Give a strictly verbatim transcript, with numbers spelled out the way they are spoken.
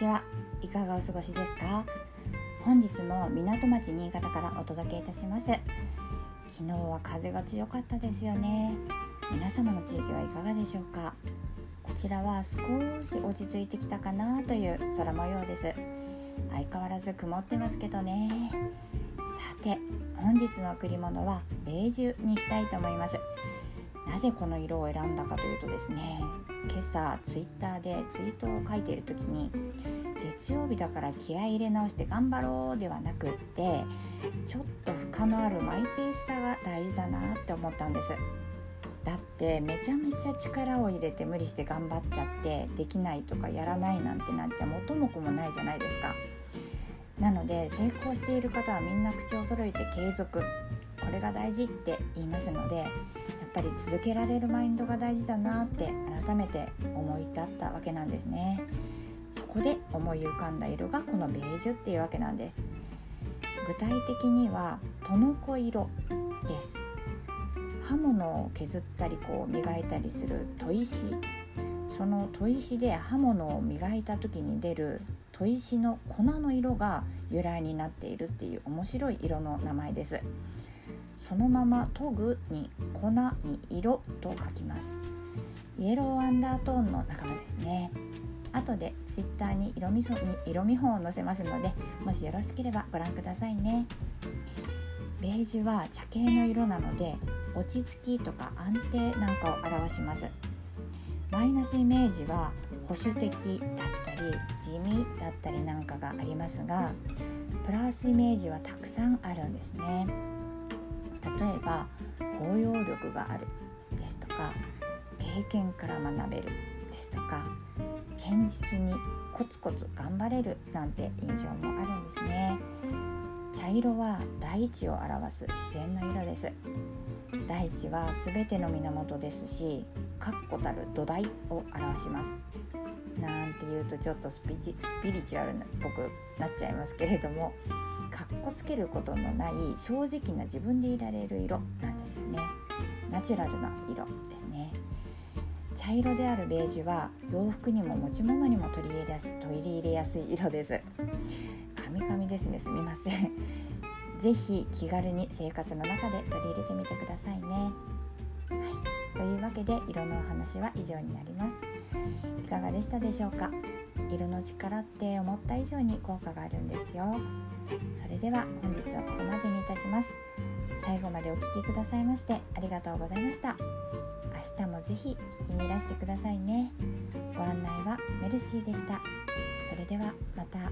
ちは。いかがお過ごしですか？本日も港町新潟からお届けいたします。昨日は風が強かったですよね。皆様の地域はいかがでしょうか？こちらは少し落ち着いてきたかなという空模様です。相変わらず曇ってますけどね。さて、本日の贈り物はベージュにしたいと思います。なぜこの色を選んだかというとですね、今朝ツイッターでツイートを書いている時に、月曜日だから気合い入れ直して頑張ろうではなくって、ちょっと深のあるマイペースさが大事だなって思ったんです。だってめちゃめちゃ力を入れて無理して頑張っちゃってできないとかやらないなんてなっちゃ元も子もないじゃないですか。なので成功している方はみんな口を揃えて継続、これが大事って言いますので、やっぱり続けられるマインドが大事だなって改めて思い至ったわけなんですね。そこで思い浮かんだ色がこのベージュっていうわけなんです。具体的にはとのこ色です。刃物を削ったりこう磨いたりする砥石、その砥石で刃物を磨いた時に出る砥石の粉の色が由来になっているっていう面白い色の名前です。そのまま研ぐに粉に色と書きます。イエローアンダートーンの仲間ですね。後でツイッターに色見そ、色見本を載せますので、もしよろしければご覧くださいね。ベージュは茶系の色なので、落ち着きとか安定なんかを表します。マイナスイメージは保守的だったり地味だったりなんかがありますが、プラスイメージはたくさんあるんですね。例えば包容力があるですとか、経験から学べるですとか、堅実にコツコツ頑張れるなんて印象もあるんですね。茶色は大地を表す自然の色です。大地はすべての源ですし、確固たる土台を表します。なんて言うとちょっとスピチ、スピリチュアルな僕なっちゃいますけれども、かっこつけることのない正直な自分でいられる色なんですよね。ナチュラルな色ですね。茶色であるベージュは洋服にも持ち物にも取り入れやす、取り入れやすい色です。カミカミですね、すみません。ぜひ気軽に生活の中で取り入れてみてくださいね。はい、というわけで色のお話は以上になります。いかがでしたでしょうか？色の力って思った以上に効果があるんですよ。それでは本日はここまでにいたします。最後までお聞きくださいましてありがとうございました。明日もぜひ聞きにいらしてくださいね。ご案内はメルシーでした。それではまた。